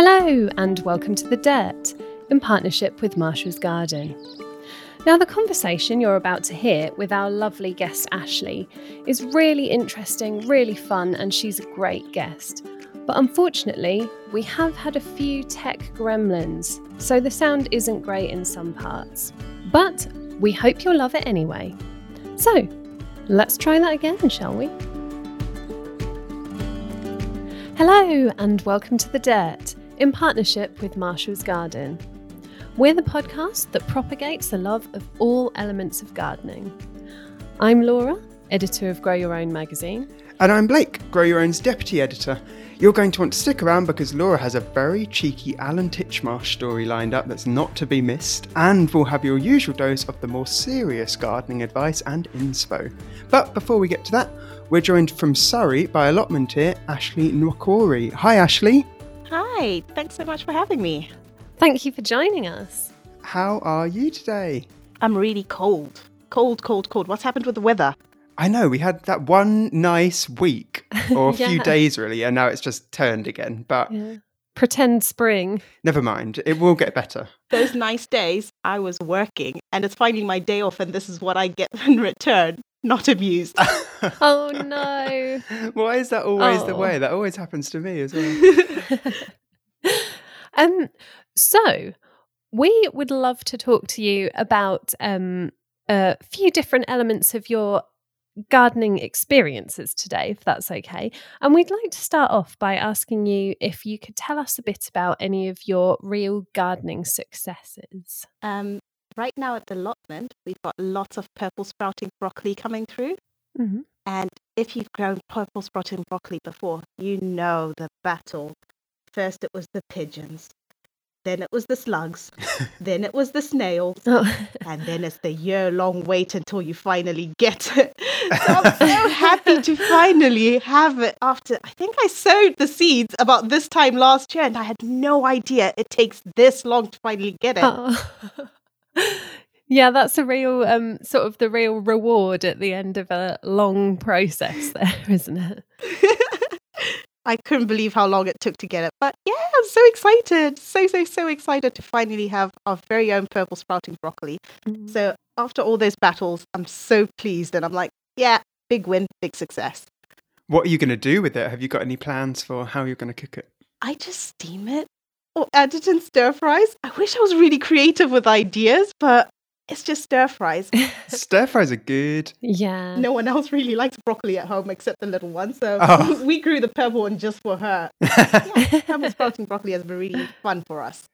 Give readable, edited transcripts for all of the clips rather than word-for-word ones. Hello and welcome to The Dirt, in partnership with Marshall's Garden. Now, the conversation you're about to hear with our lovely guest Ashley is really interesting, really fun, and she's a great guest. But unfortunately, we have had a few tech gremlins, so the sound isn't great in some parts. But we hope you'll love it anyway. So, let's try that again, shall we? Hello and welcome to The Dirt, in partnership with Marshall's Garden. We're the podcast that propagates the love of all elements of gardening. I'm Laura, editor of Grow Your Own magazine. And I'm Blake, Grow Your Own's deputy editor. You're going to want to stick around because Laura has a very cheeky Alan Titchmarsh story lined up that's not to be missed, and we'll have your usual dose of the more serious gardening advice and inspo. But before we get to that, we're joined from Surrey by allotmenteer Ashley Nwokorie. Hi, Ashley. Hi, thanks so much for having me. Thank you for joining us. How are you today? I'm really cold. Cold. What's happened with the weather? I know, we had that one nice week, or a few days really, and now it's just turned again. But Pretend spring. Never mind, it will get better. Those nice days, I was working, and it's finally my day off, and this is what I get in return. Not amused. Oh no. Why is that always the way? That always happens to me as well. So we would love to talk to you about a few different elements of your gardening experiences today, if that's okay. And we'd like to start off by asking you if you could tell us a bit about any of your real gardening successes. Right now at the allotment, we've got lots of purple sprouting broccoli coming through. Mm-hmm. And if you've grown purple sprouting broccoli before, you know the battle. First it was the pigeons, then it was the slugs, then it was the snails, and then it's the year-long wait until you finally get it. So I'm so happy to finally have it after, I think I sowed the seeds about this time last year and I had no idea it takes this long to finally get it. Oh. Yeah, that's a real sort of the real reward at the end of a long process there, isn't it? I couldn't believe how long it took to get it. But yeah, I'm so excited. So excited to finally have our very own purple sprouting broccoli. Mm-hmm. So after all those battles, I'm so pleased. And I'm like, yeah, big win, big success. What are you going to do with it? Have you got any plans for how you're going to cook it? I just steam it or add it in stir fries. I wish I was really creative with ideas, but it's just stir fries. Stir fries are good. Yeah. No one else really likes broccoli at home except the little one. So We grew the purple one just for her. Yeah, purple sprouting broccoli has been really fun for us.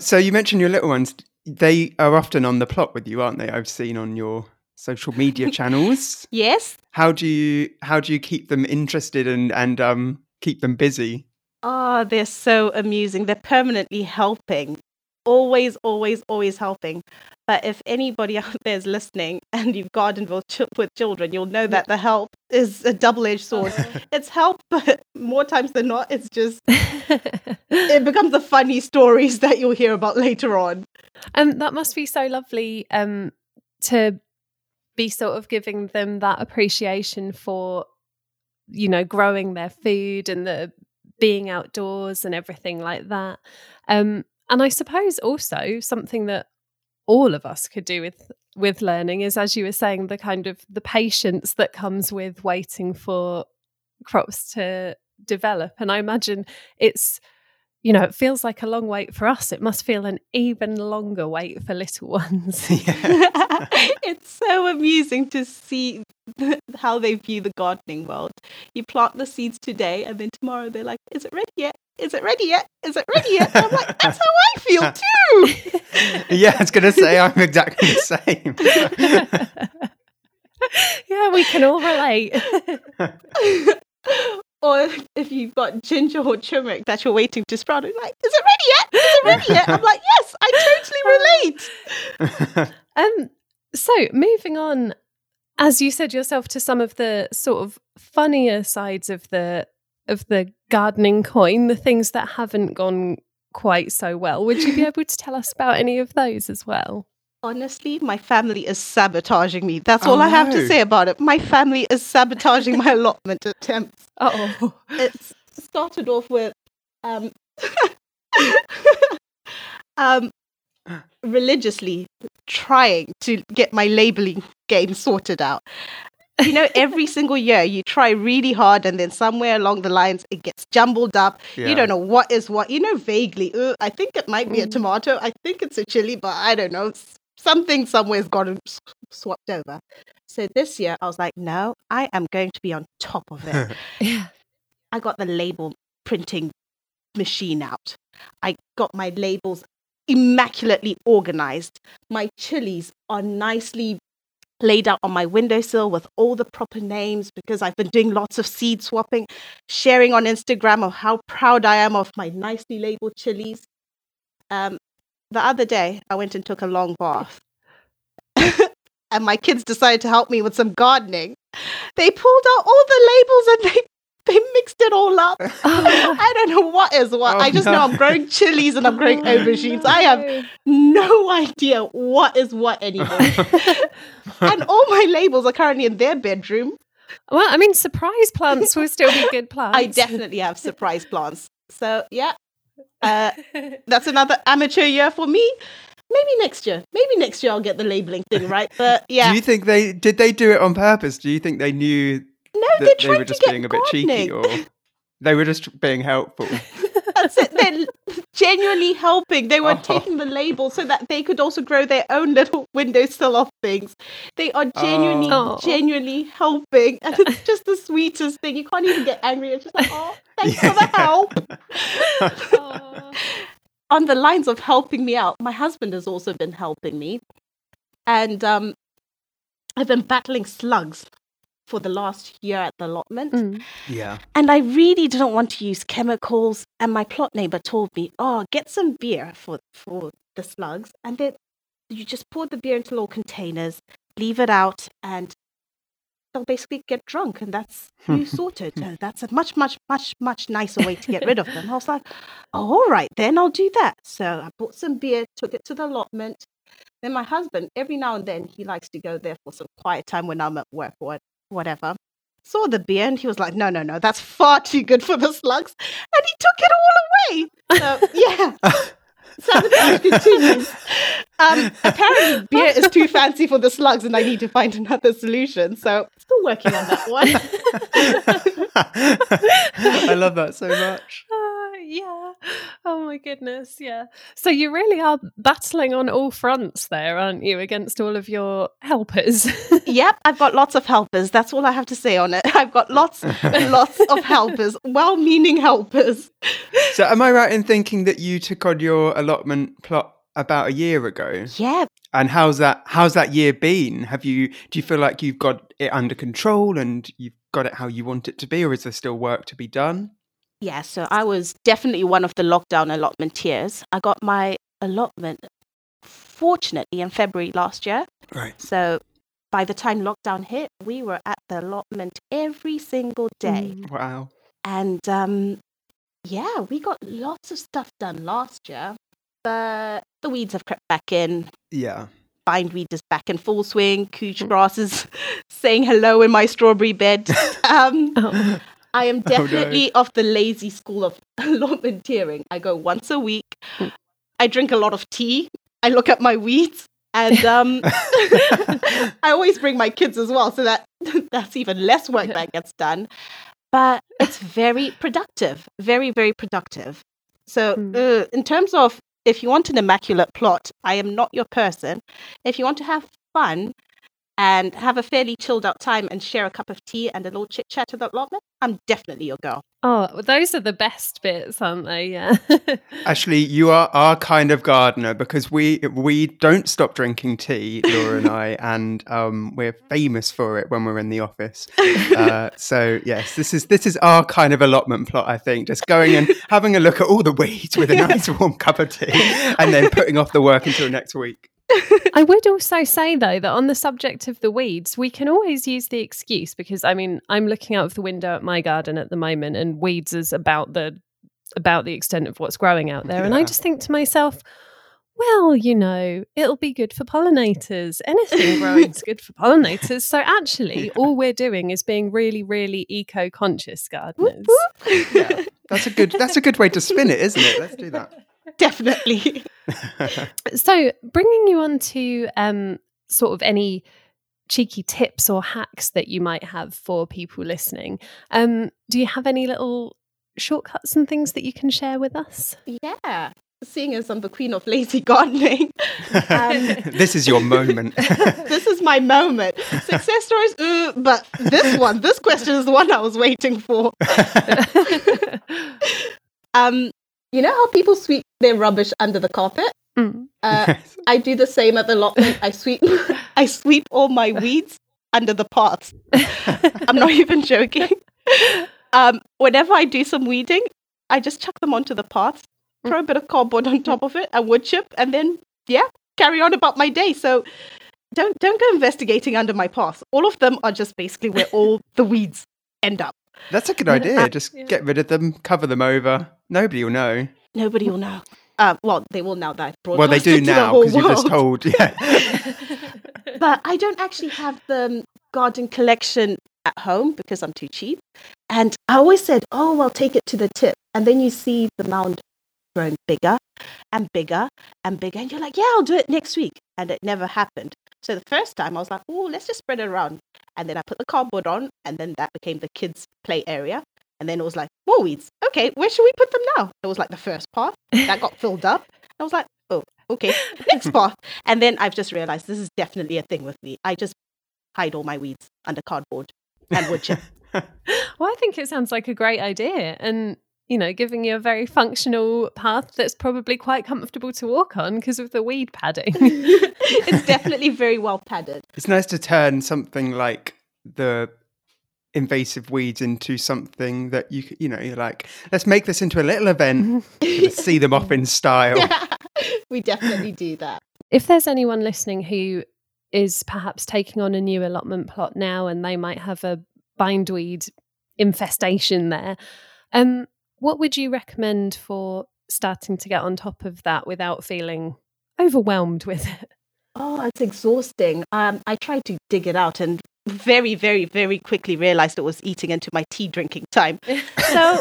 So you mentioned your little ones. They are often on the plot with you, aren't they? I've seen on your social media channels. Yes. How do you keep them interested and keep them busy? Oh, they're so amusing. They're permanently helping. Always helping. But if anybody out there is listening and you've gardened with children, you'll know that the help is a double-edged sword. It's help, but more times than not, it's just, it becomes the funny stories that you'll hear about later on. And that must be so lovely to be sort of giving them that appreciation for, you know, growing their food and the being outdoors and everything like that. And I suppose also something that all of us could do with learning is, as you were saying, the kind of the patience that comes with waiting for crops to develop. And I imagine it's, you know, it feels like a long wait for us. It must feel an even longer wait for little ones. Yeah. It's so amusing to see how they view the gardening world. You plant the seeds today and then tomorrow they're like, is it ready yet? Is it ready yet? Is it ready yet? And I'm like, that's how I feel too. Yeah, I was going to say, I'm exactly the same. Yeah, we can all relate. Or if you've got ginger or turmeric that you're waiting to sprout, I'm like, is it ready yet? Is it ready yet? I'm like, yes, I totally relate. So moving on, as you said yourself, to some of the sort of funnier sides of the gardening coin, the things that haven't gone quite so well. Would you be able to tell us about any of those as well? Honestly, my family is sabotaging me. That's all I have to say about it. My family is sabotaging my allotment attempts. It started off with Religiously trying to get my labeling game sorted out. You know, every single year you try really hard, and then somewhere along the lines it gets jumbled up. Yeah. You don't know what is what. You know, vaguely, I think it might be a tomato. I think it's a chili, but I don't know. Something somewhere's gotten swapped over. So this year I was like, no, I am going to be on top of it. Yeah. I got the label printing machine out. I got my labels immaculately organized. My chilies are nicely laid out on my windowsill with all the proper names, because I've been doing lots of seed swapping, sharing on Instagram of how proud I am of my nicely labeled chilies. The other day, I went and took a long bath and my kids decided to help me with some gardening. They pulled out all the labels and they mixed it all up. Oh. I don't know what is what. I just know I'm growing chilies and I'm growing aubergines. No. I have no idea what is what anymore. And all my labels are currently in their bedroom. Well, I mean, surprise plants will still be good plants. I definitely have surprise plants. So, yeah, that's another amateur year for me. Maybe next year I'll get the labeling thing right. But yeah. Do you think did they do it on purpose? Do you think they knew? No, they were just being a bit cheeky, or they were just being helpful. That's it. They're genuinely helping. They were taking the label so that they could also grow their own little windowsill of things. They are genuinely helping. And it's just the sweetest thing. You can't even get angry. It's just like, oh, thanks for the help. On the lines of helping me out, my husband has also been helping me. And I've been battling slugs for the last year at the allotment. Mm. Yeah. And I really didn't want to use chemicals. And my plot neighbor told me, get some beer for the slugs. And then you just pour the beer into little containers, leave it out, and they'll basically get drunk. And that's you sorted. And that's a much, much, much, much nicer way to get rid of them. I was like, all right, then I'll do that. So I bought some beer, took it to the allotment. Then my husband, every now and then, he likes to go there for some quiet time when I'm at work or whatever, saw the beer and he was like, no, that's far too good for the slugs, and he took it all away. So yeah, sabotage continues. Apparently beer is too fancy for the slugs and I need to find another solution, so still working on that one. I love that so much. Yeah. Oh my goodness. Yeah. So you really are battling on all fronts there, aren't you, against all of your helpers? Yep. I've got lots of helpers. That's all I have to say on it. I've got lots and lots of helpers, well-meaning helpers. So am I right in thinking that you took on your allotment plot about a year ago? Yeah. And how's that year been? Do you feel like you've got it under control and you've got it how you want it to be, or is there still work to be done? Yeah, so I was definitely one of the lockdown allotmenteers. I got my allotment, fortunately, in February last year. Right. So by the time lockdown hit, we were at the allotment every single day. Wow. And we got lots of stuff done last year, but the weeds have crept back in. Yeah. Bindweed is back in full swing. Couch grass is saying hello in my strawberry bed. I am definitely of the lazy school of allotmenteering. I go once a week. I drink a lot of tea. I look at my weeds. And I always bring my kids as well, so that that's even less work that gets done. But it's very productive. Very, very productive. So in terms of, if you want an immaculate plot, I am not your person. If you want to have fun and have a fairly chilled out time and share a cup of tea and a little chit chat at the allotment, I'm definitely your girl. Oh, well, those are the best bits, aren't they? Yeah. Ashley, you are our kind of gardener, because we don't stop drinking tea, Laura and I, and we're famous for it when we're in the office. So yes, this is our kind of allotment plot, I think. Just going and having a look at all the weeds with a nice warm cup of tea and then putting off the work until next week. I would also say, though, that on the subject of the weeds, we can always use the excuse, because I mean, I'm looking out of the window at my garden at the moment, and weeds is about the extent of what's growing out there. Yeah. And I just think to myself, well, you know, it'll be good for pollinators. Anything growing is good for pollinators. So actually, all we're doing is being really, really eco-conscious gardeners. Yeah, that's a good way to spin it, isn't it? Let's do that. Definitely. So bringing you on to sort of any cheeky tips or hacks that you might have for people listening, do you have any little shortcuts and things that you can share with us? Yeah. Seeing as I'm the queen of lazy gardening. This is your moment. This is my moment. Success stories, but this question is the one I was waiting for. You know how people sweep their rubbish under the carpet? Mm. I do the same at the allotment. I sweep all my weeds under the paths. I'm not even joking. Whenever I do some weeding, I just chuck them onto the paths, throw a bit of cardboard on top of it, a wood chip, and then, yeah, carry on about my day. So don't go investigating under my paths. All of them are just basically where all the weeds end up. That's a good idea. Just get rid of them, cover them over. Nobody will know. Nobody will know. Well, they will now that I broadcast. Well, they do now because you just told. Yeah. But I don't actually have the garden collection at home because I'm too cheap. And I always said, oh, I'll take it to the tip. And then you see the mound grown bigger and bigger and bigger. And you're like, yeah, I'll do it next week. And it never happened. So the first time I was like, oh, let's just spread it around. And then I put the cardboard on, and then that became the kids' play area. And then it was like, more weeds. Okay, where should we put them now? It was like the first path that got filled up. I was like, oh, okay, next path. And then I've just realized this is definitely a thing with me. I just hide all my weeds under cardboard and wood chip. Well, I think it sounds like a great idea. And, you know, giving you a very functional path that's probably quite comfortable to walk on because of the weed padding. It's definitely very well padded. It's nice to turn something like the invasive weeds into something that you're like, let's make this into a little event. Let's see them off in style. Yeah, we definitely do that. If there's anyone listening who is perhaps taking on a new allotment plot now and they might have a bindweed infestation there, what would you recommend for starting to get on top of that without feeling overwhelmed with it? Oh, it's exhausting. I tried to dig it out and very, very, very quickly realized it was eating into my tea drinking time. So,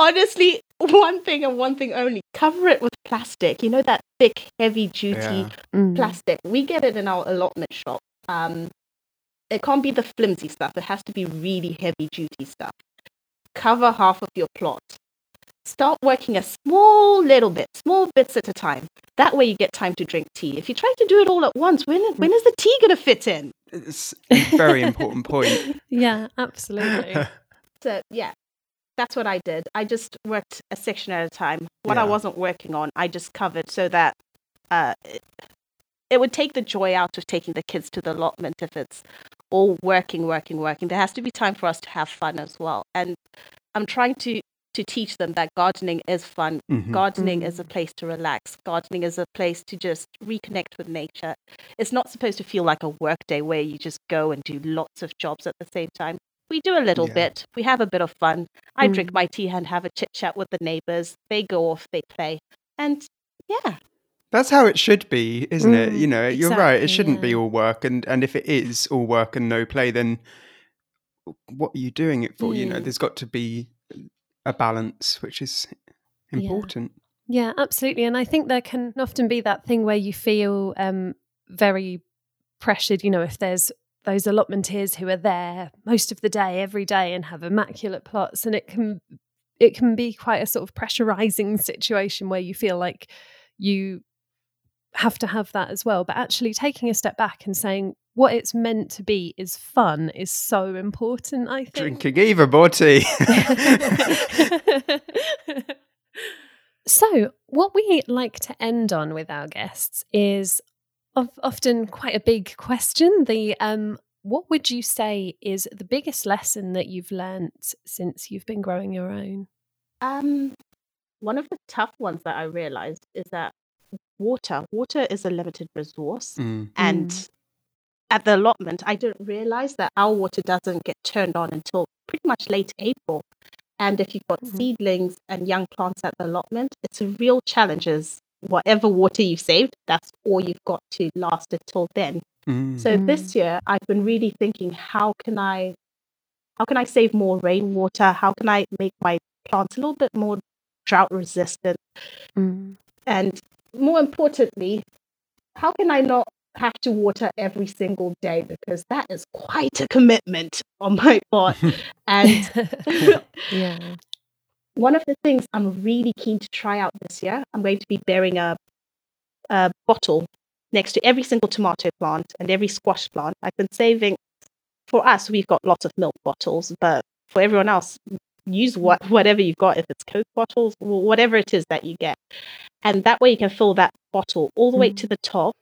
honestly, one thing and one thing only, cover it with plastic. You know, that thick, heavy duty plastic. We get it in our allotment shop. It can't be the flimsy stuff. It has to be really heavy duty stuff. Cover half of your plot. Start working a small bits at a time. That way you get time to drink tea. If you try to do it all at once, when is the tea going to fit in? It's a very important point. Yeah, absolutely. So, yeah, that's what I did. I just worked a section at a time. What I wasn't working on, I just covered so that it would take the joy out of taking the kids to the allotment if it's all working. There has to be time for us to have fun as well. And I'm trying to teach them that gardening is fun. Mm-hmm. Gardening is a place to relax. Gardening is a place to just reconnect with nature. It's not supposed to feel like a work day where you just go and do lots of jobs at the same time. We do a little bit. We have a bit of fun. I drink my tea and have a chit chat with the neighbors. They go off, they play. And yeah. That's how it should be, isn't it? You know, exactly, you're right. It shouldn't be all work. And if it is all work and no play, then what are you doing it for? You know, there's got to be a balance, which is important. Yeah, absolutely. And I think there can often be that thing where you feel very pressured, you know, if there's those allotmenteers who are there most of the day, every day, and have immaculate plots, and it can be quite a sort of pressurizing situation where you feel like you have to have that as well. But actually taking a step back and saying what it's meant to be is fun is so important, I think. Drinking even more tea. So what we like to end on with our guests is often quite a big question. The what would you say is the biggest lesson that you've learnt since you've been growing your own? One of the tough ones that I realised is that water is a limited resource. And at the allotment, I didn't realize that our water doesn't get turned on until pretty much late April. And if you've got seedlings and young plants at the allotment, it's a real challenge. Is whatever water you've saved, that's all you've got to last it till then. So this year, I've been really thinking, how can I save more rainwater? How can I make my plants a little bit more drought resistant? And more importantly, how can I not have to water every single day, because that is quite a commitment on my part. And one of the things I'm really keen to try out this year, I'm going to be bearing a bottle next to every single tomato plant and every squash plant. I've been saving, for us, we've got lots of milk bottles, but for everyone else, use whatever you've got, if it's Coke bottles, whatever it is that you get. And that way you can fill that bottle all the way to the top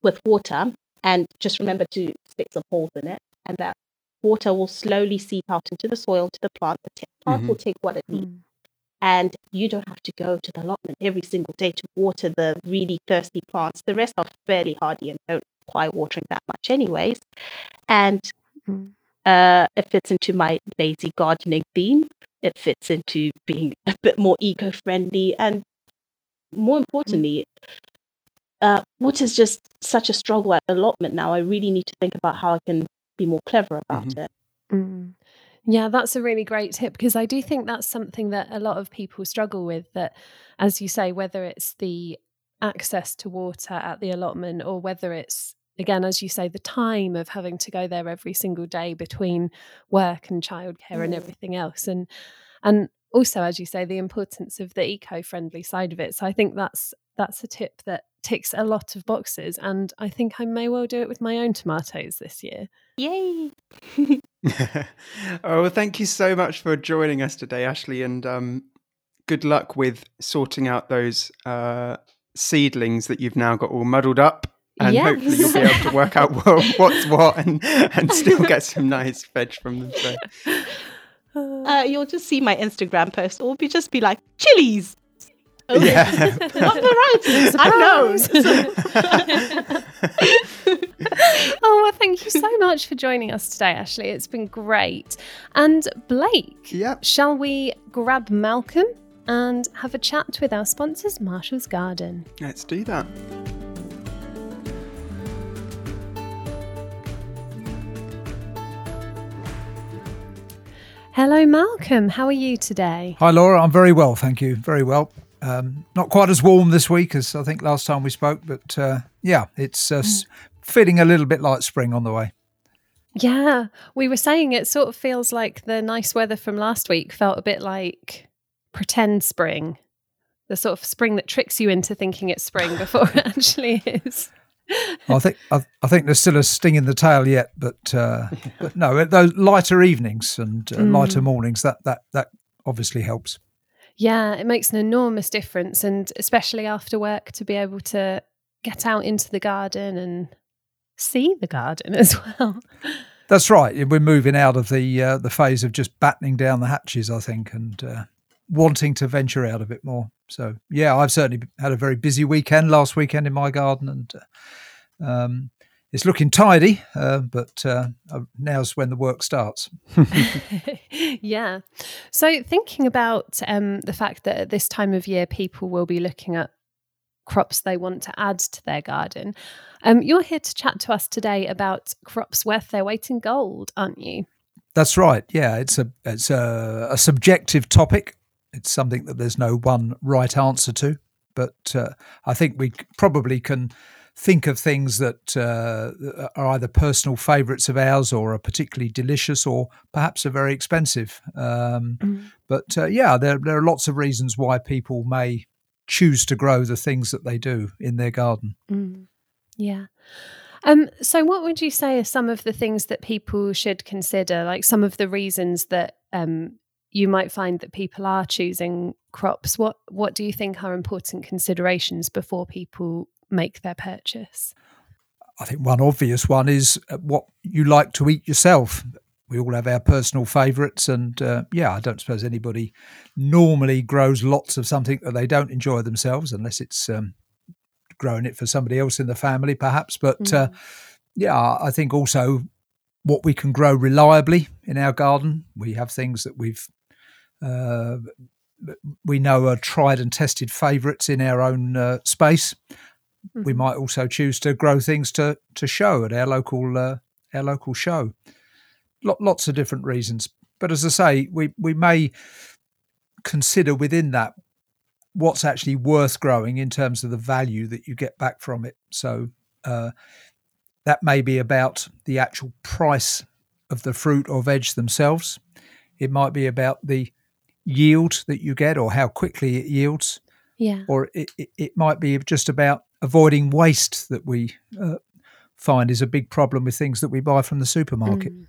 with water, and just remember to stick some holes in it, and that water will slowly seep out into the soil, to the plant. The plant will take what it needs, and you don't have to go to the allotment every single day to water the really thirsty plants. The rest are fairly hardy and don't require watering that much anyways. And it fits into my lazy gardening theme. It fits into being a bit more eco-friendly, and more importantly, water is just such a struggle at allotment now. I really need to think about how I can be more clever about it. Yeah, that's a really great tip, because I do think that's something that a lot of people struggle with, that, as you say, whether it's the access to water at the allotment, or whether it's, again, as you say, the time of having to go there every single day between work and childcare and everything else. And also, as you say, the importance of the eco-friendly side of it. So I think that's a tip that ticks a lot of boxes, and I think I may well do it with my own tomatoes this year. Yay! Oh, well, thank you so much for joining us today, Ashley, and good luck with sorting out those seedlings that you've now got all muddled up, and hopefully you'll be able to work out what's what and still get some nice veg from them. So. You'll just see my Instagram post, or just be like, chilies! Oh, yeah. What varieties? I know. Oh, well, thank you so much for joining us today, Ashley. It's been great. And Blake, shall we grab Malcolm and have a chat with our sponsors, Marshall's Garden? Let's do that. Hello, Malcolm. How are you today? Hi, Laura. I'm very well, thank you. Very well. Not quite as warm this week as I think last time we spoke, but it's feeling a little bit like spring on the way. Yeah, we were saying it sort of feels like the nice weather from last week felt a bit like pretend spring, the sort of spring that tricks you into thinking it's spring before it actually is. I think there's still a sting in the tail yet, but no, those lighter evenings and lighter mornings, that obviously helps. Yeah, it makes an enormous difference, and especially after work, to be able to get out into the garden and see the garden as well. That's right. We're moving out of the phase of just battening down the hatches, I think, and wanting to venture out a bit more. So, yeah, I've certainly had a very busy weekend last weekend in my garden, and it's looking tidy, but now's when the work starts. Yeah. So thinking about the fact that at this time of year, people will be looking at crops they want to add to their garden. You're here to chat to us today about crops worth their weight in gold, aren't you? That's right. Yeah, it's a subjective topic. It's something that there's no one right answer to, but I think we probably can think of things that are either personal favourites of ours, or are particularly delicious, or perhaps are very expensive. But there are lots of reasons why people may choose to grow the things that they do in their garden. Yeah. So what would you say are some of the things that people should consider, like some of the reasons that you might find that people are choosing crops? What do you think are important considerations before people make their purchase? I think one obvious one is what you like to eat yourself. We all have our personal favourites, and I don't suppose anybody normally grows lots of something that they don't enjoy themselves, unless it's growing it for somebody else in the family, perhaps. But I think also what we can grow reliably in our garden. We have things that we've we know are tried and tested favourites in our own space. Mm-hmm. We might also choose to grow things to show at our local show. Lots of different reasons. But as I say, we may consider within that what's actually worth growing in terms of the value that you get back from it. So that may be about the actual price of the fruit or veg themselves. It might be about the yield that you get or how quickly it yields. Yeah. Or it might be just about avoiding waste that we find is a big problem with things that we buy from the supermarket. Mm.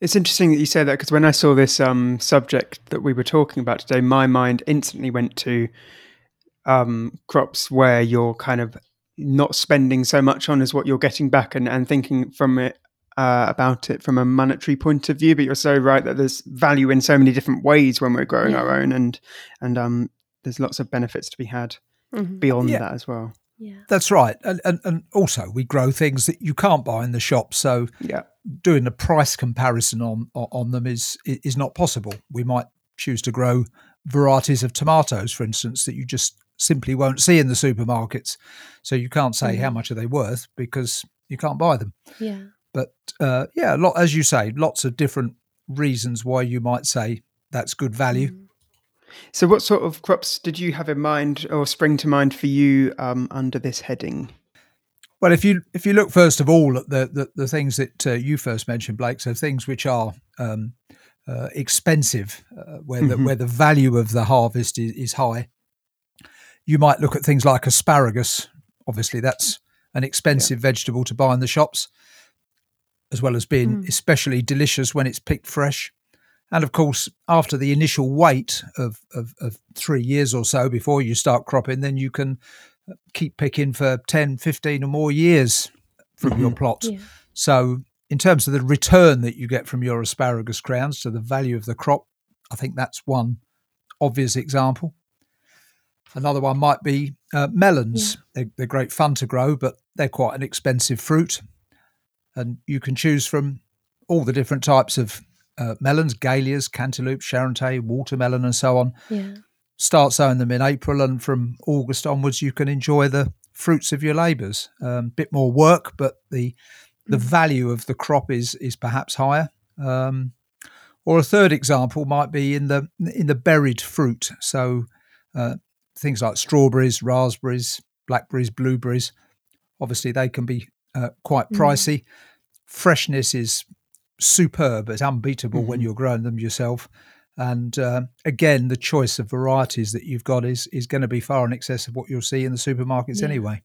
It's interesting that you say that, because when I saw this subject that we were talking about today, my mind instantly went to crops where you're kind of not spending so much on as what you're getting back, and thinking from it about it from a monetary point of view. But you're so right that there's value in so many different ways when we're growing our own, and there's lots of benefits to be had beyond that as well. Yeah. That's right. And also we grow things that you can't buy in the shop. So doing the price comparison on them is not possible. We might choose to grow varieties of tomatoes, for instance, that you just simply won't see in the supermarkets. So you can't say how much are they worth because you can't buy them. Yeah. But as you say, lots of different reasons why you might say that's good value. Mm. So what sort of crops did you have in mind or spring to mind for you under this heading? Well, if you look first of all at the things that you first mentioned, Blake, so things which are expensive, where the value of the harvest is high, you might look at things like asparagus. Obviously, that's an expensive vegetable to buy in the shops, as well as being especially delicious when it's picked fresh. And of course, after the initial wait of 3 years or so before you start cropping, then you can keep picking for 10, 15 or more years from your plot. Yeah. So in terms of the return that you get from your asparagus crowns to the value of the crop, I think that's one obvious example. Another one might be melons. Yeah. They're great fun to grow, but they're quite an expensive fruit. And you can choose from all the different types of melons, dahlias, cantaloupe, charente, watermelon and so on. Yeah. Start sowing them in April, and from August onwards you can enjoy the fruits of your labours. Bit more work, but the value of the crop is perhaps higher. Or a third example might be in the berried fruit. So things like strawberries, raspberries, blackberries, blueberries. Obviously they can be quite pricey. Freshness is superb. It's unbeatable when you're growing them yourself, and again the choice of varieties that you've got is going to be far in excess of what you'll see in the supermarkets anyway.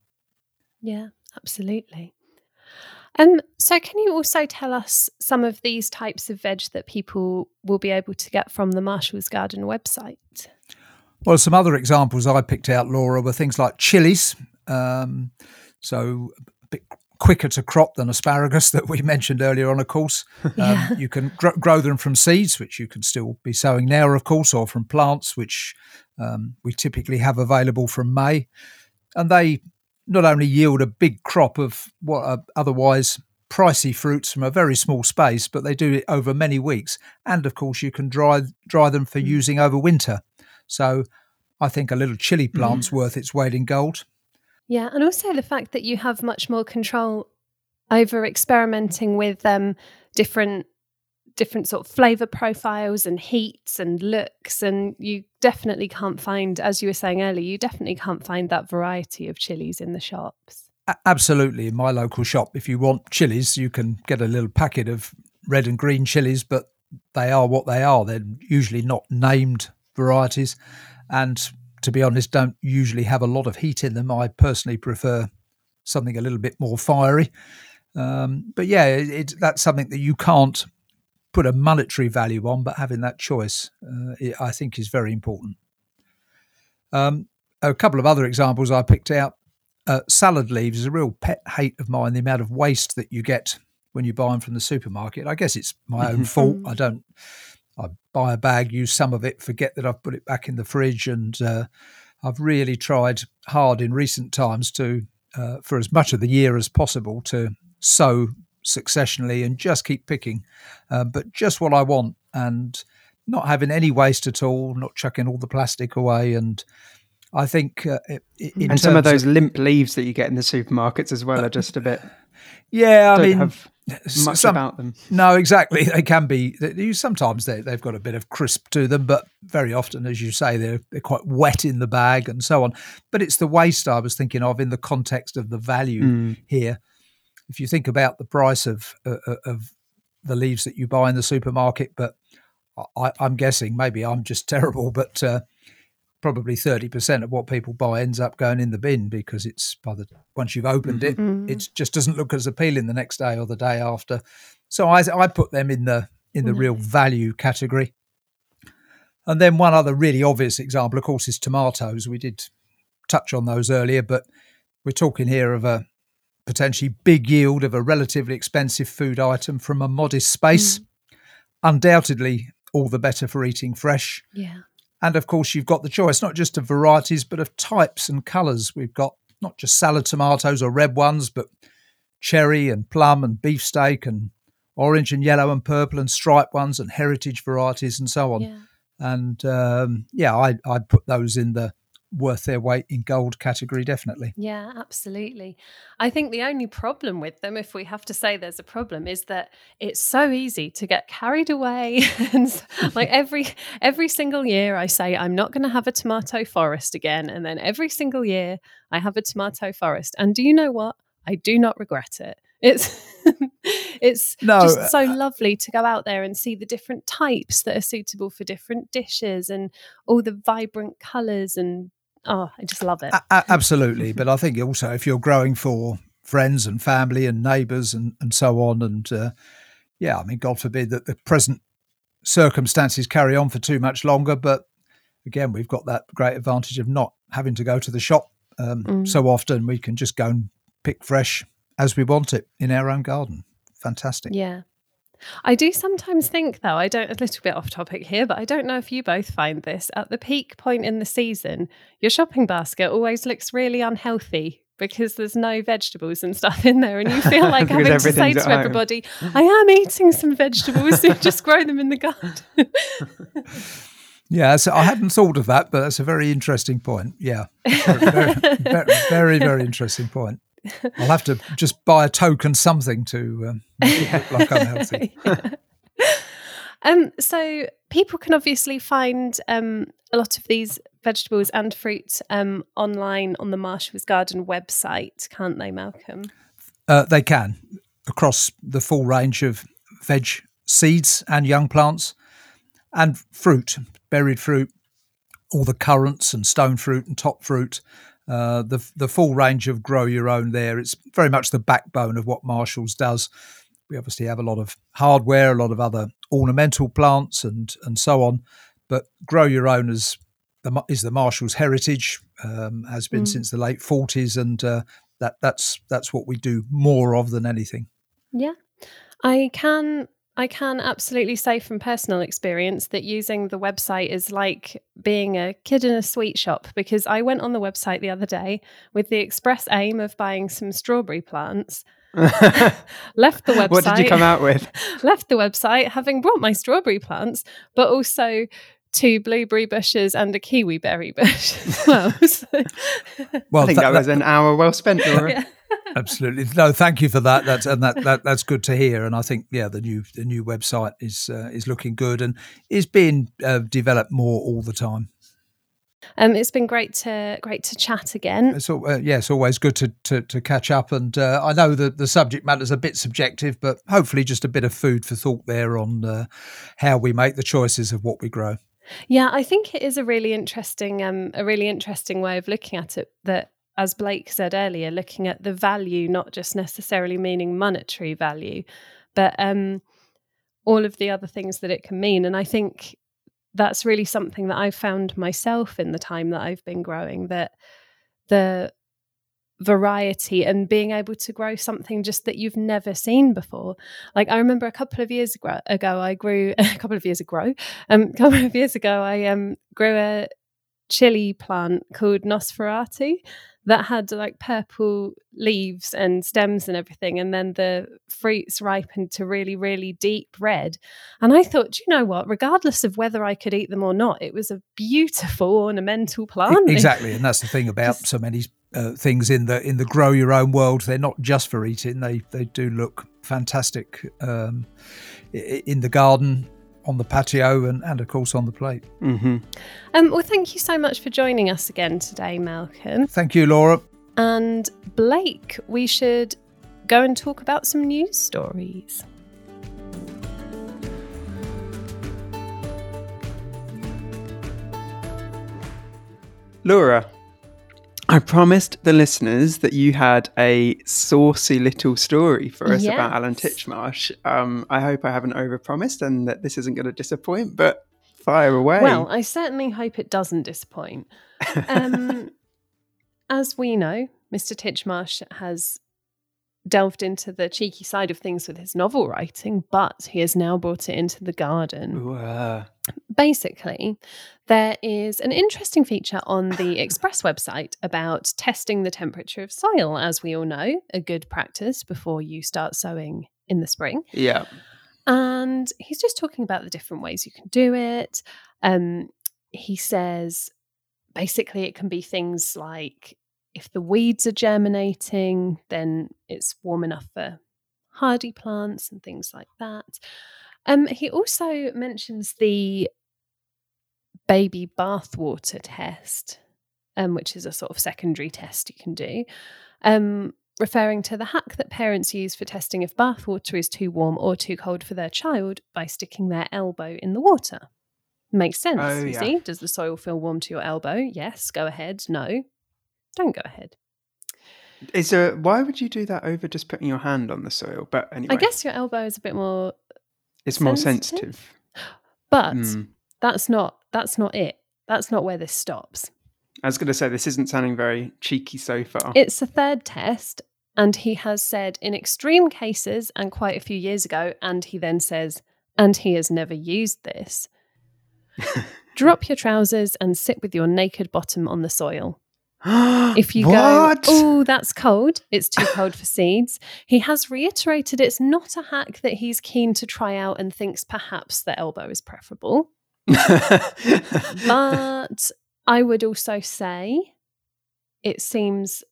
Yeah, absolutely. So can you also tell us some of these types of veg that people will be able to get from the Marshall's Garden website? Well, some other examples I picked out, Laura, were things like chilies, so a bit quicker to crop than asparagus that we mentioned earlier on, of course. You can grow them from seeds, which you can still be sowing now, of course, or from plants, which we typically have available from May. And they not only yield a big crop of what are otherwise pricey fruits from a very small space, but they do it over many weeks. And, of course, you can dry them for using over winter. So I think a little chilli plant's worth its weight in gold. Yeah, and also the fact that you have much more control over experimenting with different sort of flavour profiles and heats and looks, and you definitely can't find, as you were saying earlier, you definitely can't find that variety of chilies in the shops. Absolutely. In my local shop, if you want chilies, you can get a little packet of red and green chilies, but they are what they are. They're usually not named varieties, and to be honest, don't usually have a lot of heat in them. I personally prefer something a little bit more fiery. But yeah, that's something that you can't put a monetary value on, but having that choice, I think, is very important. A couple of other examples I picked out. Salad leaves is a real pet hate of mine, the amount of waste that you get when you buy them from the supermarket. I guess it's my own fault. I buy a bag, use some of it, forget that I've put it back in the fridge, and I've really tried hard in recent times to, for as much of the year as possible, to sow successionally and just keep picking, but just what I want. And not having any waste at all, not chucking all the plastic away. And I think and some of those limp leaves that you get in the supermarkets as well are just a bit. Yeah, I mean, have much about them. No, exactly. They can be. Sometimes they've got a bit of crisp to them, but very often, as you say, they're quite wet in the bag and so on. But it's the waste I was thinking of in the context of the value here. If you think about the price of the leaves that you buy in the supermarket, but I'm guessing, maybe I'm just terrible, but probably 30% of what people buy ends up going in the bin because it's once you've opened it, it just doesn't look as appealing the next day or the day after. So I put them in the real value category. And then one other really obvious example, of course, is tomatoes. We did touch on those earlier, but we're talking here of a potentially big yield of a relatively expensive food item from a modest space. Undoubtedly, all the better for eating fresh. Yeah. And, of course, you've got the choice, not just of varieties, but of types and colours. We've got not just salad tomatoes or red ones, but cherry and plum and beefsteak and orange and yellow and purple and striped ones and heritage varieties and so on. Yeah. And, I'd put those in the worth their weight in gold category, definitely. Yeah, absolutely. I think the only problem with them, if we have to say there's a problem, is that it's so easy to get carried away. And like every single year I say, I'm not going to have a tomato forest again. And then every single year I have a tomato forest. And do you know what? I do not regret it. It's just so lovely to go out there and see the different types that are suitable for different dishes and all the vibrant colours and I just love it. Absolutely. But I think also if you're growing for friends and family and neighbours and so on, and God forbid that the present circumstances carry on for too much longer. But again, we've got that great advantage of not having to go to the shop so often. We can just go and pick fresh as we want it in our own garden. Fantastic. Yeah. I do sometimes think, though, a little bit off topic here, but I don't know if you both find this, at the peak point in the season, your shopping basket always looks really unhealthy because there's no vegetables and stuff in there. And you feel like having to say to everybody, I am eating some vegetables, so just grow them in the garden. Yeah, so I hadn't thought of that, but that's a very interesting point. Yeah, very, very interesting point. I'll have to just buy a token something to make it look like I'm healthy. So people can obviously find a lot of these vegetables and fruit online on the Marshall's Garden website, can't they, Malcolm? They can, across the full range of veg seeds and young plants and fruit, buried fruit, all the currants and stone fruit and top fruit. The full range of Grow Your Own there. It's very much the backbone of what Marshalls does. We obviously have a lot of hardware, a lot of other ornamental plants and so on, but Grow Your Own is the Marshalls heritage, has been since the late 40s, and that's what we do more of than anything. Yeah, I can absolutely say from personal experience that using the website is like being a kid in a sweet shop, because I went on the website the other day with the express aim of buying some strawberry plants. Left the website. What did you come out with? Left the website having brought my strawberry plants, but also 2 blueberry bushes and a kiwi berry bush as well. Well, I think that was an hour well spent, Laura. Yeah. Absolutely. No, thank you for that. That's good to hear. And I think, the new website is looking good and is being developed more all the time. It's been great to chat again. So it's always good to catch up. And I know that the subject matter is a bit subjective, but hopefully just a bit of food for thought there on how we make the choices of what we grow. Yeah, I think it is a really interesting way of looking at it, that, as Blake said earlier, looking at the value, not just necessarily meaning monetary value, but all of the other things that it can mean. And I think that's really something that I've found myself in the time that I've been growing, that the variety and being able to grow something just that you've never seen before. Like I remember a couple of years ago, I grew a chili plant called Nosferatu that had like purple leaves and stems and everything, and then the fruits ripened to really, really deep red. And I thought, you know what, regardless of whether I could eat them or not, it was a beautiful ornamental plant. Exactly, and that's the thing about so many things in the grow your own world. They're not just for eating, they do look fantastic in the garden, on the patio, and of course on the plate. Mm-hmm. Well, thank you so much for joining us again today, Malcolm. Thank you, Laura. And Blake, we should go and talk about some news stories. Laura, I promised the listeners that you had a saucy little story for us. Yes. About Alan Titchmarsh. I hope I haven't overpromised and that this isn't going to disappoint, but fire away. Well, I certainly hope it doesn't disappoint. As we know, Mr. Titchmarsh has delved into the cheeky side of things with his novel writing, but he has now brought it into the garden. Ooh, Basically, there is an interesting feature on the Express website about testing the temperature of soil, as we all know, a good practice before you start sowing in the spring. Yeah. And he's just talking about the different ways you can do it. He says, basically, it can be things like if the weeds are germinating, then it's warm enough for hardy plants and things like that. He also mentions the baby bathwater test, which is a sort of secondary test you can do, referring to the hack that parents use for testing if bathwater is too warm or too cold for their child by sticking their elbow in the water. Makes sense, See? Does the soil feel warm to your elbow? Yes, go ahead. No, don't go ahead. Why would you do that over just putting your hand on the soil? But anyway, I guess your elbow is a bit more... It's more sensitive. But that's not it. That's not where this stops. I was going to say, this isn't sounding very cheeky so far. It's the third test, and he has said in extreme cases and quite a few years ago, and he then says, and he has never used this. Drop your trousers and sit with your naked bottom on the soil. If you go, oh, that's cold, it's too cold for seeds. He has reiterated it's not a hack that he's keen to try out and thinks perhaps the elbow is preferable. But I would also say it seems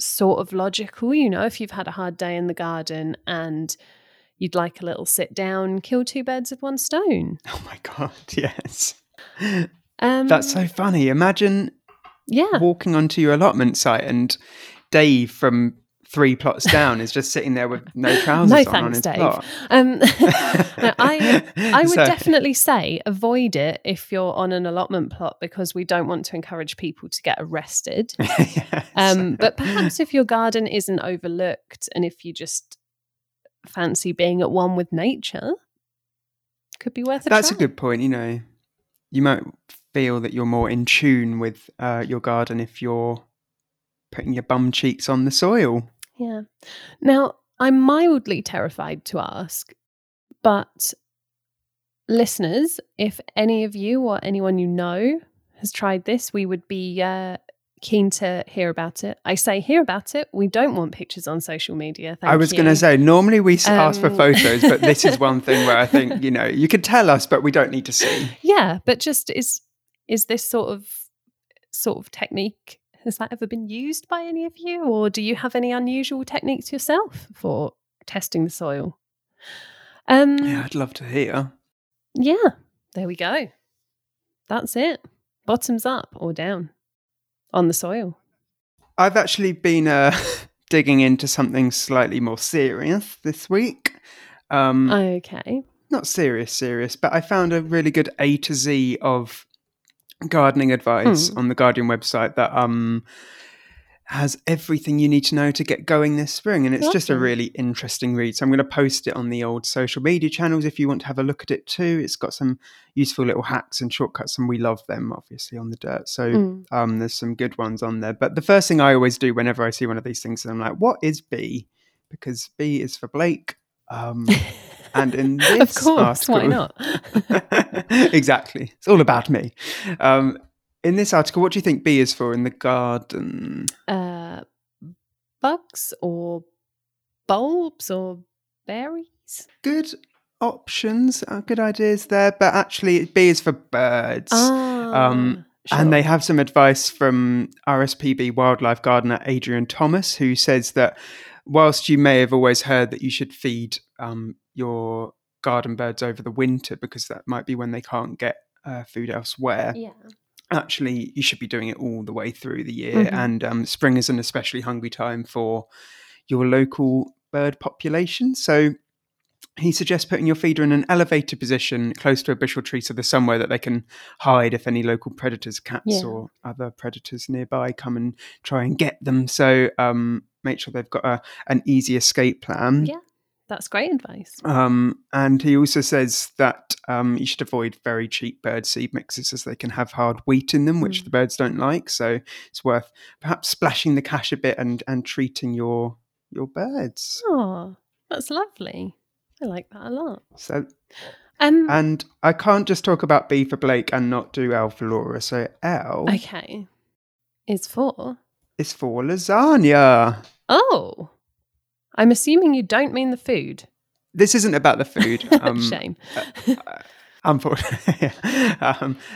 sort of logical, you know, if you've had a hard day in the garden and you'd like a little sit down, kill two birds with one stone. Oh my God, yes. That's so funny. Imagine... Yeah. Walking onto your allotment site and Dave from 3 plots down is just sitting there with no trousers on. No thanks, on his Dave. Plot. No, I would definitely say avoid it if you're on an allotment plot because we don't want to encourage people to get arrested. Yes. But perhaps if your garden isn't overlooked and if you just fancy being at one with nature, could be worth a try. That's a good point, you know. You might... feel that you're more in tune with your garden if you're putting your bum cheeks on the soil. Yeah. Now, I'm mildly terrified to ask, but listeners, if any of you or anyone you know has tried this, we would be keen to hear about it. I say hear about it. We don't want pictures on social media. Thank you. I was going to say, normally we ask for photos, but this is one thing where I think, you know, you could tell us, but we don't need to see. Yeah, but just Is this sort of technique, has that ever been used by any of you? Or do you have any unusual techniques yourself for testing the soil? Yeah, I'd love to hear. Yeah, there we go. That's it. Bottoms up or down on the soil. I've actually been digging into something slightly more serious this week. Okay. Not serious, but I found a really good A to Z of gardening advice on the Guardian website that has everything you need to know to get going this spring, and it's just a really interesting read. So I'm going to post it on the old social media channels if you want to have a look at it too. It's got some useful little hacks and shortcuts, and we love them obviously on the Dirt, so there's some good ones on there. But the first thing I always do whenever I see one of these things is I'm like, what is B? Because B is for Blake. And in this of course, article, why not? Exactly. It's all about me. In this article, what do you think B is for in the garden? Bugs or bulbs or berries? Good options, good ideas there, but actually B is for birds. Sure. And they have some advice from RSPB wildlife gardener Adrian Thomas, who says that whilst you may have always heard that you should feed your garden birds over the winter because that might be when they can't get food elsewhere, actually you should be doing it all the way through the year. And spring is an especially hungry time for your local bird population. So he suggests putting your feeder in an elevated position close to a bushel tree so there's somewhere that they can hide if any local predators, cats or other predators nearby, come and try and get them. So make sure they've got an easy escape plan. Yeah, that's great advice. And he also says that you should avoid very cheap bird seed mixes as they can have hard wheat in them, which the birds don't like. So it's worth perhaps splashing the cash a bit and treating your birds. Oh, that's lovely. I like that a lot. So, and I can't just talk about B for Blake and not do L for Laura. So L, okay, is for lasagna. Oh, I'm assuming you don't mean the food. This isn't about the food. Shame. Unfortunately.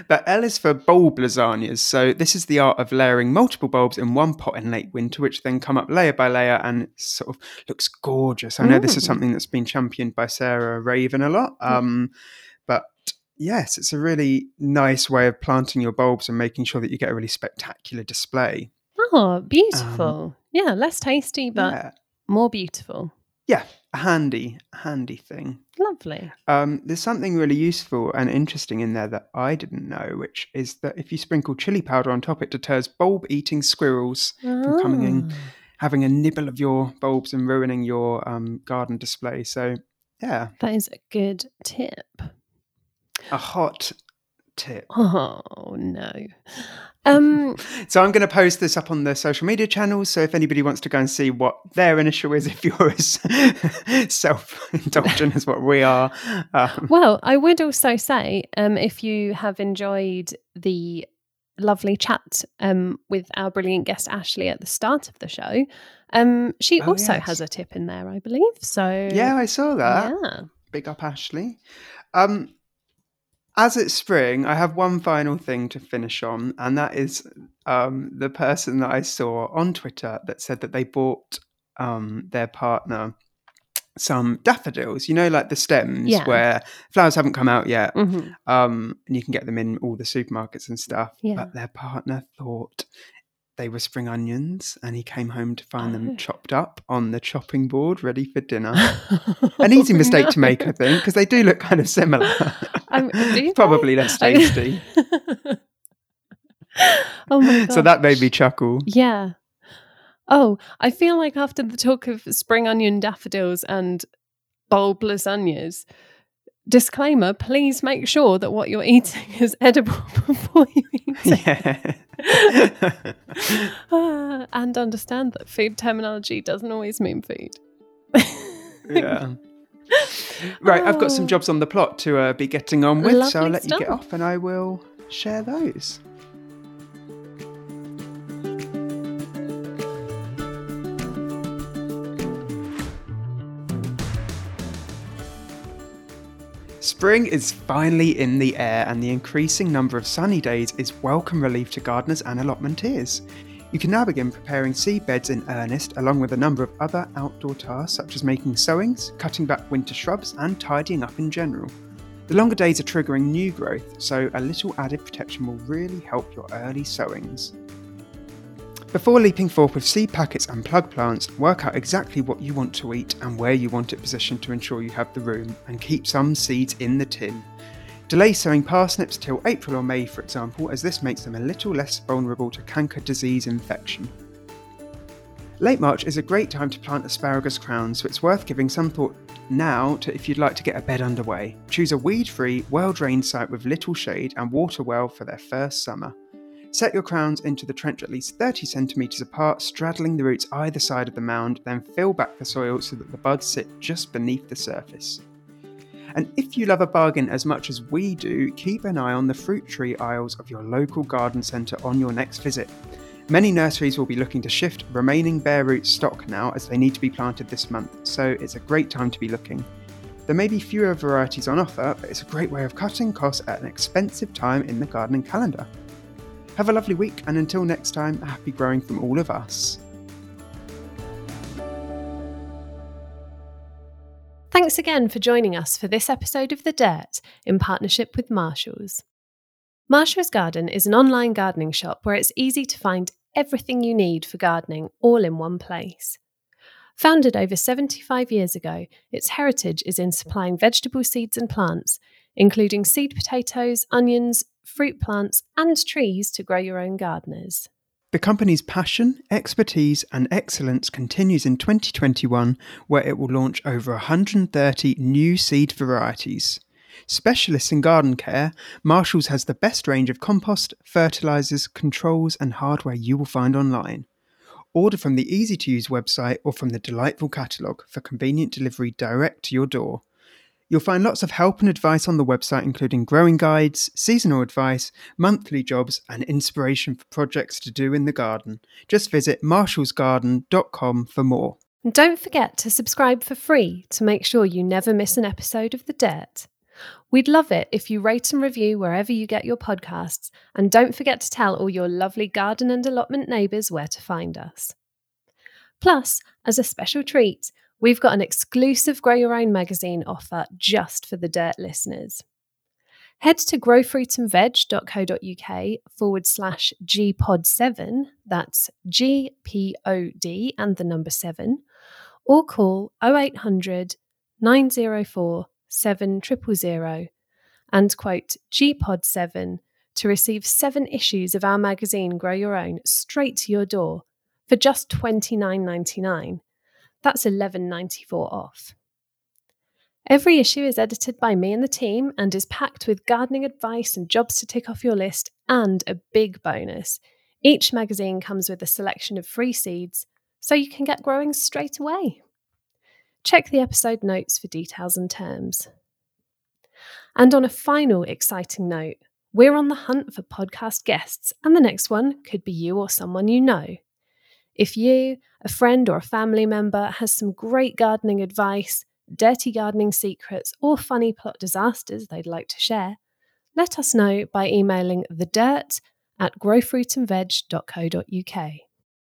But L is for bulb lasagnas. So this is the art of layering multiple bulbs in one pot in late winter, which then come up layer by layer and sort of looks gorgeous. I know this is something that's been championed by Sarah Raven a lot. But yes, it's a really nice way of planting your bulbs and making sure that you get a really spectacular display. Oh, beautiful. Yeah, less tasty, but more beautiful. Yeah, handy thing. Lovely. There's something really useful and interesting in there that I didn't know, which is that if you sprinkle chili powder on top, it deters bulb-eating squirrels from coming in, having a nibble of your bulbs and ruining your garden display. So, yeah. That is a good tip. A hot tip. Oh, no. So I'm going to post this up on the social media channels. So if anybody wants to go and see what their initial is, if you're as self-indulgent as what we are. Well, I would also say if you have enjoyed the lovely chat with our brilliant guest Ashley at the start of the show, she also has a tip in there, I believe. So yeah, I saw that. Yeah. Big up, Ashley. As it's spring, I have one final thing to finish on, and that is the person that I saw on Twitter that said that they bought their partner some daffodils, you know, like the stems where flowers haven't come out yet, and you can get them in all the supermarkets and stuff, but their partner thought they were spring onions, and he came home to find them chopped up on the chopping board, ready for dinner. An easy mistake to make, I think, because they do look kind of similar. Probably less tasty. Oh my god! So that made me chuckle. Yeah. Oh, I feel like after the talk of spring onion daffodils and bulb lasagnas, disclaimer, please make sure that what you're eating is edible before you eat it. Yeah. And understand that food terminology doesn't always mean food. Yeah. Right, I've got some jobs on the plot to be getting on with. Lovely. So I'll let you get off and I will share those. Spring is finally in the air, and the increasing number of sunny days is welcome relief to gardeners and allotmenteers. You can now begin preparing seed beds in earnest, along with a number of other outdoor tasks such as making sowings, cutting back winter shrubs and tidying up in general. The longer days are triggering new growth, so a little added protection will really help your early sowings. Before leaping forth with seed packets and plug plants, work out exactly what you want to eat and where you want it positioned to ensure you have the room, and keep some seeds in the tin. Delay sowing parsnips till April or May, for example, as this makes them a little less vulnerable to canker disease infection. Late March is a great time to plant asparagus crowns, so it's worth giving some thought now to if you'd like to get a bed underway. Choose a weed-free, well-drained site with little shade and water well for their first summer. Set your crowns into the trench at least 30 centimetres apart, straddling the roots either side of the mound, then fill back the soil so that the buds sit just beneath the surface. And if you love a bargain as much as we do, keep an eye on the fruit tree aisles of your local garden centre on your next visit. Many nurseries will be looking to shift remaining bare root stock now as they need to be planted this month, so it's a great time to be looking. There may be fewer varieties on offer, but it's a great way of cutting costs at an expensive time in the gardening calendar. Have a lovely week, and until next time, happy growing from all of us. Thanks again for joining us for this episode of The Dirt in partnership with Marshalls. Marshall's Garden is an online gardening shop where it's easy to find everything you need for gardening all in one place. Founded over 75 years ago, its heritage is in supplying vegetable seeds and plants, including seed potatoes, onions, fruit plants and trees to grow your own gardeners. The company's passion, expertise and excellence continues in 2021, where it will launch over 130 new seed varieties. Specialists in garden care, Marshalls has the best range of compost, fertilisers, controls and hardware you will find online. Order from the easy-to-use website or from the delightful catalogue for convenient delivery direct to your door. You'll find lots of help and advice on the website, including growing guides, seasonal advice, monthly jobs, and inspiration for projects to do in the garden. Just visit marshallsgarden.com for more. And don't forget to subscribe for free to make sure you never miss an episode of The Dirt. We'd love it if you rate and review wherever you get your podcasts, and don't forget to tell all your lovely garden and allotment neighbours where to find us. Plus, as a special treat, we've got an exclusive Grow Your Own magazine offer just for The Dirt listeners. Head to growfruitandveg.co.uk/GPOD7, that's GPOD and the number 7, or call 0800 904 7000 and quote GPOD7 to receive 7 issues of our magazine Grow Your Own straight to your door for just $29.99. That's $11.94 off. Every issue is edited by me and the team and is packed with gardening advice and jobs to tick off your list, and a big bonus. Each magazine comes with a selection of free seeds, so you can get growing straight away. Check the episode notes for details and terms. And on a final exciting note, we're on the hunt for podcast guests, and the next one could be you or someone you know. If you, a friend or a family member, has some great gardening advice, dirty gardening secrets or funny plot disasters they'd like to share, let us know by emailing thedirt@growfruitandveg.co.uk.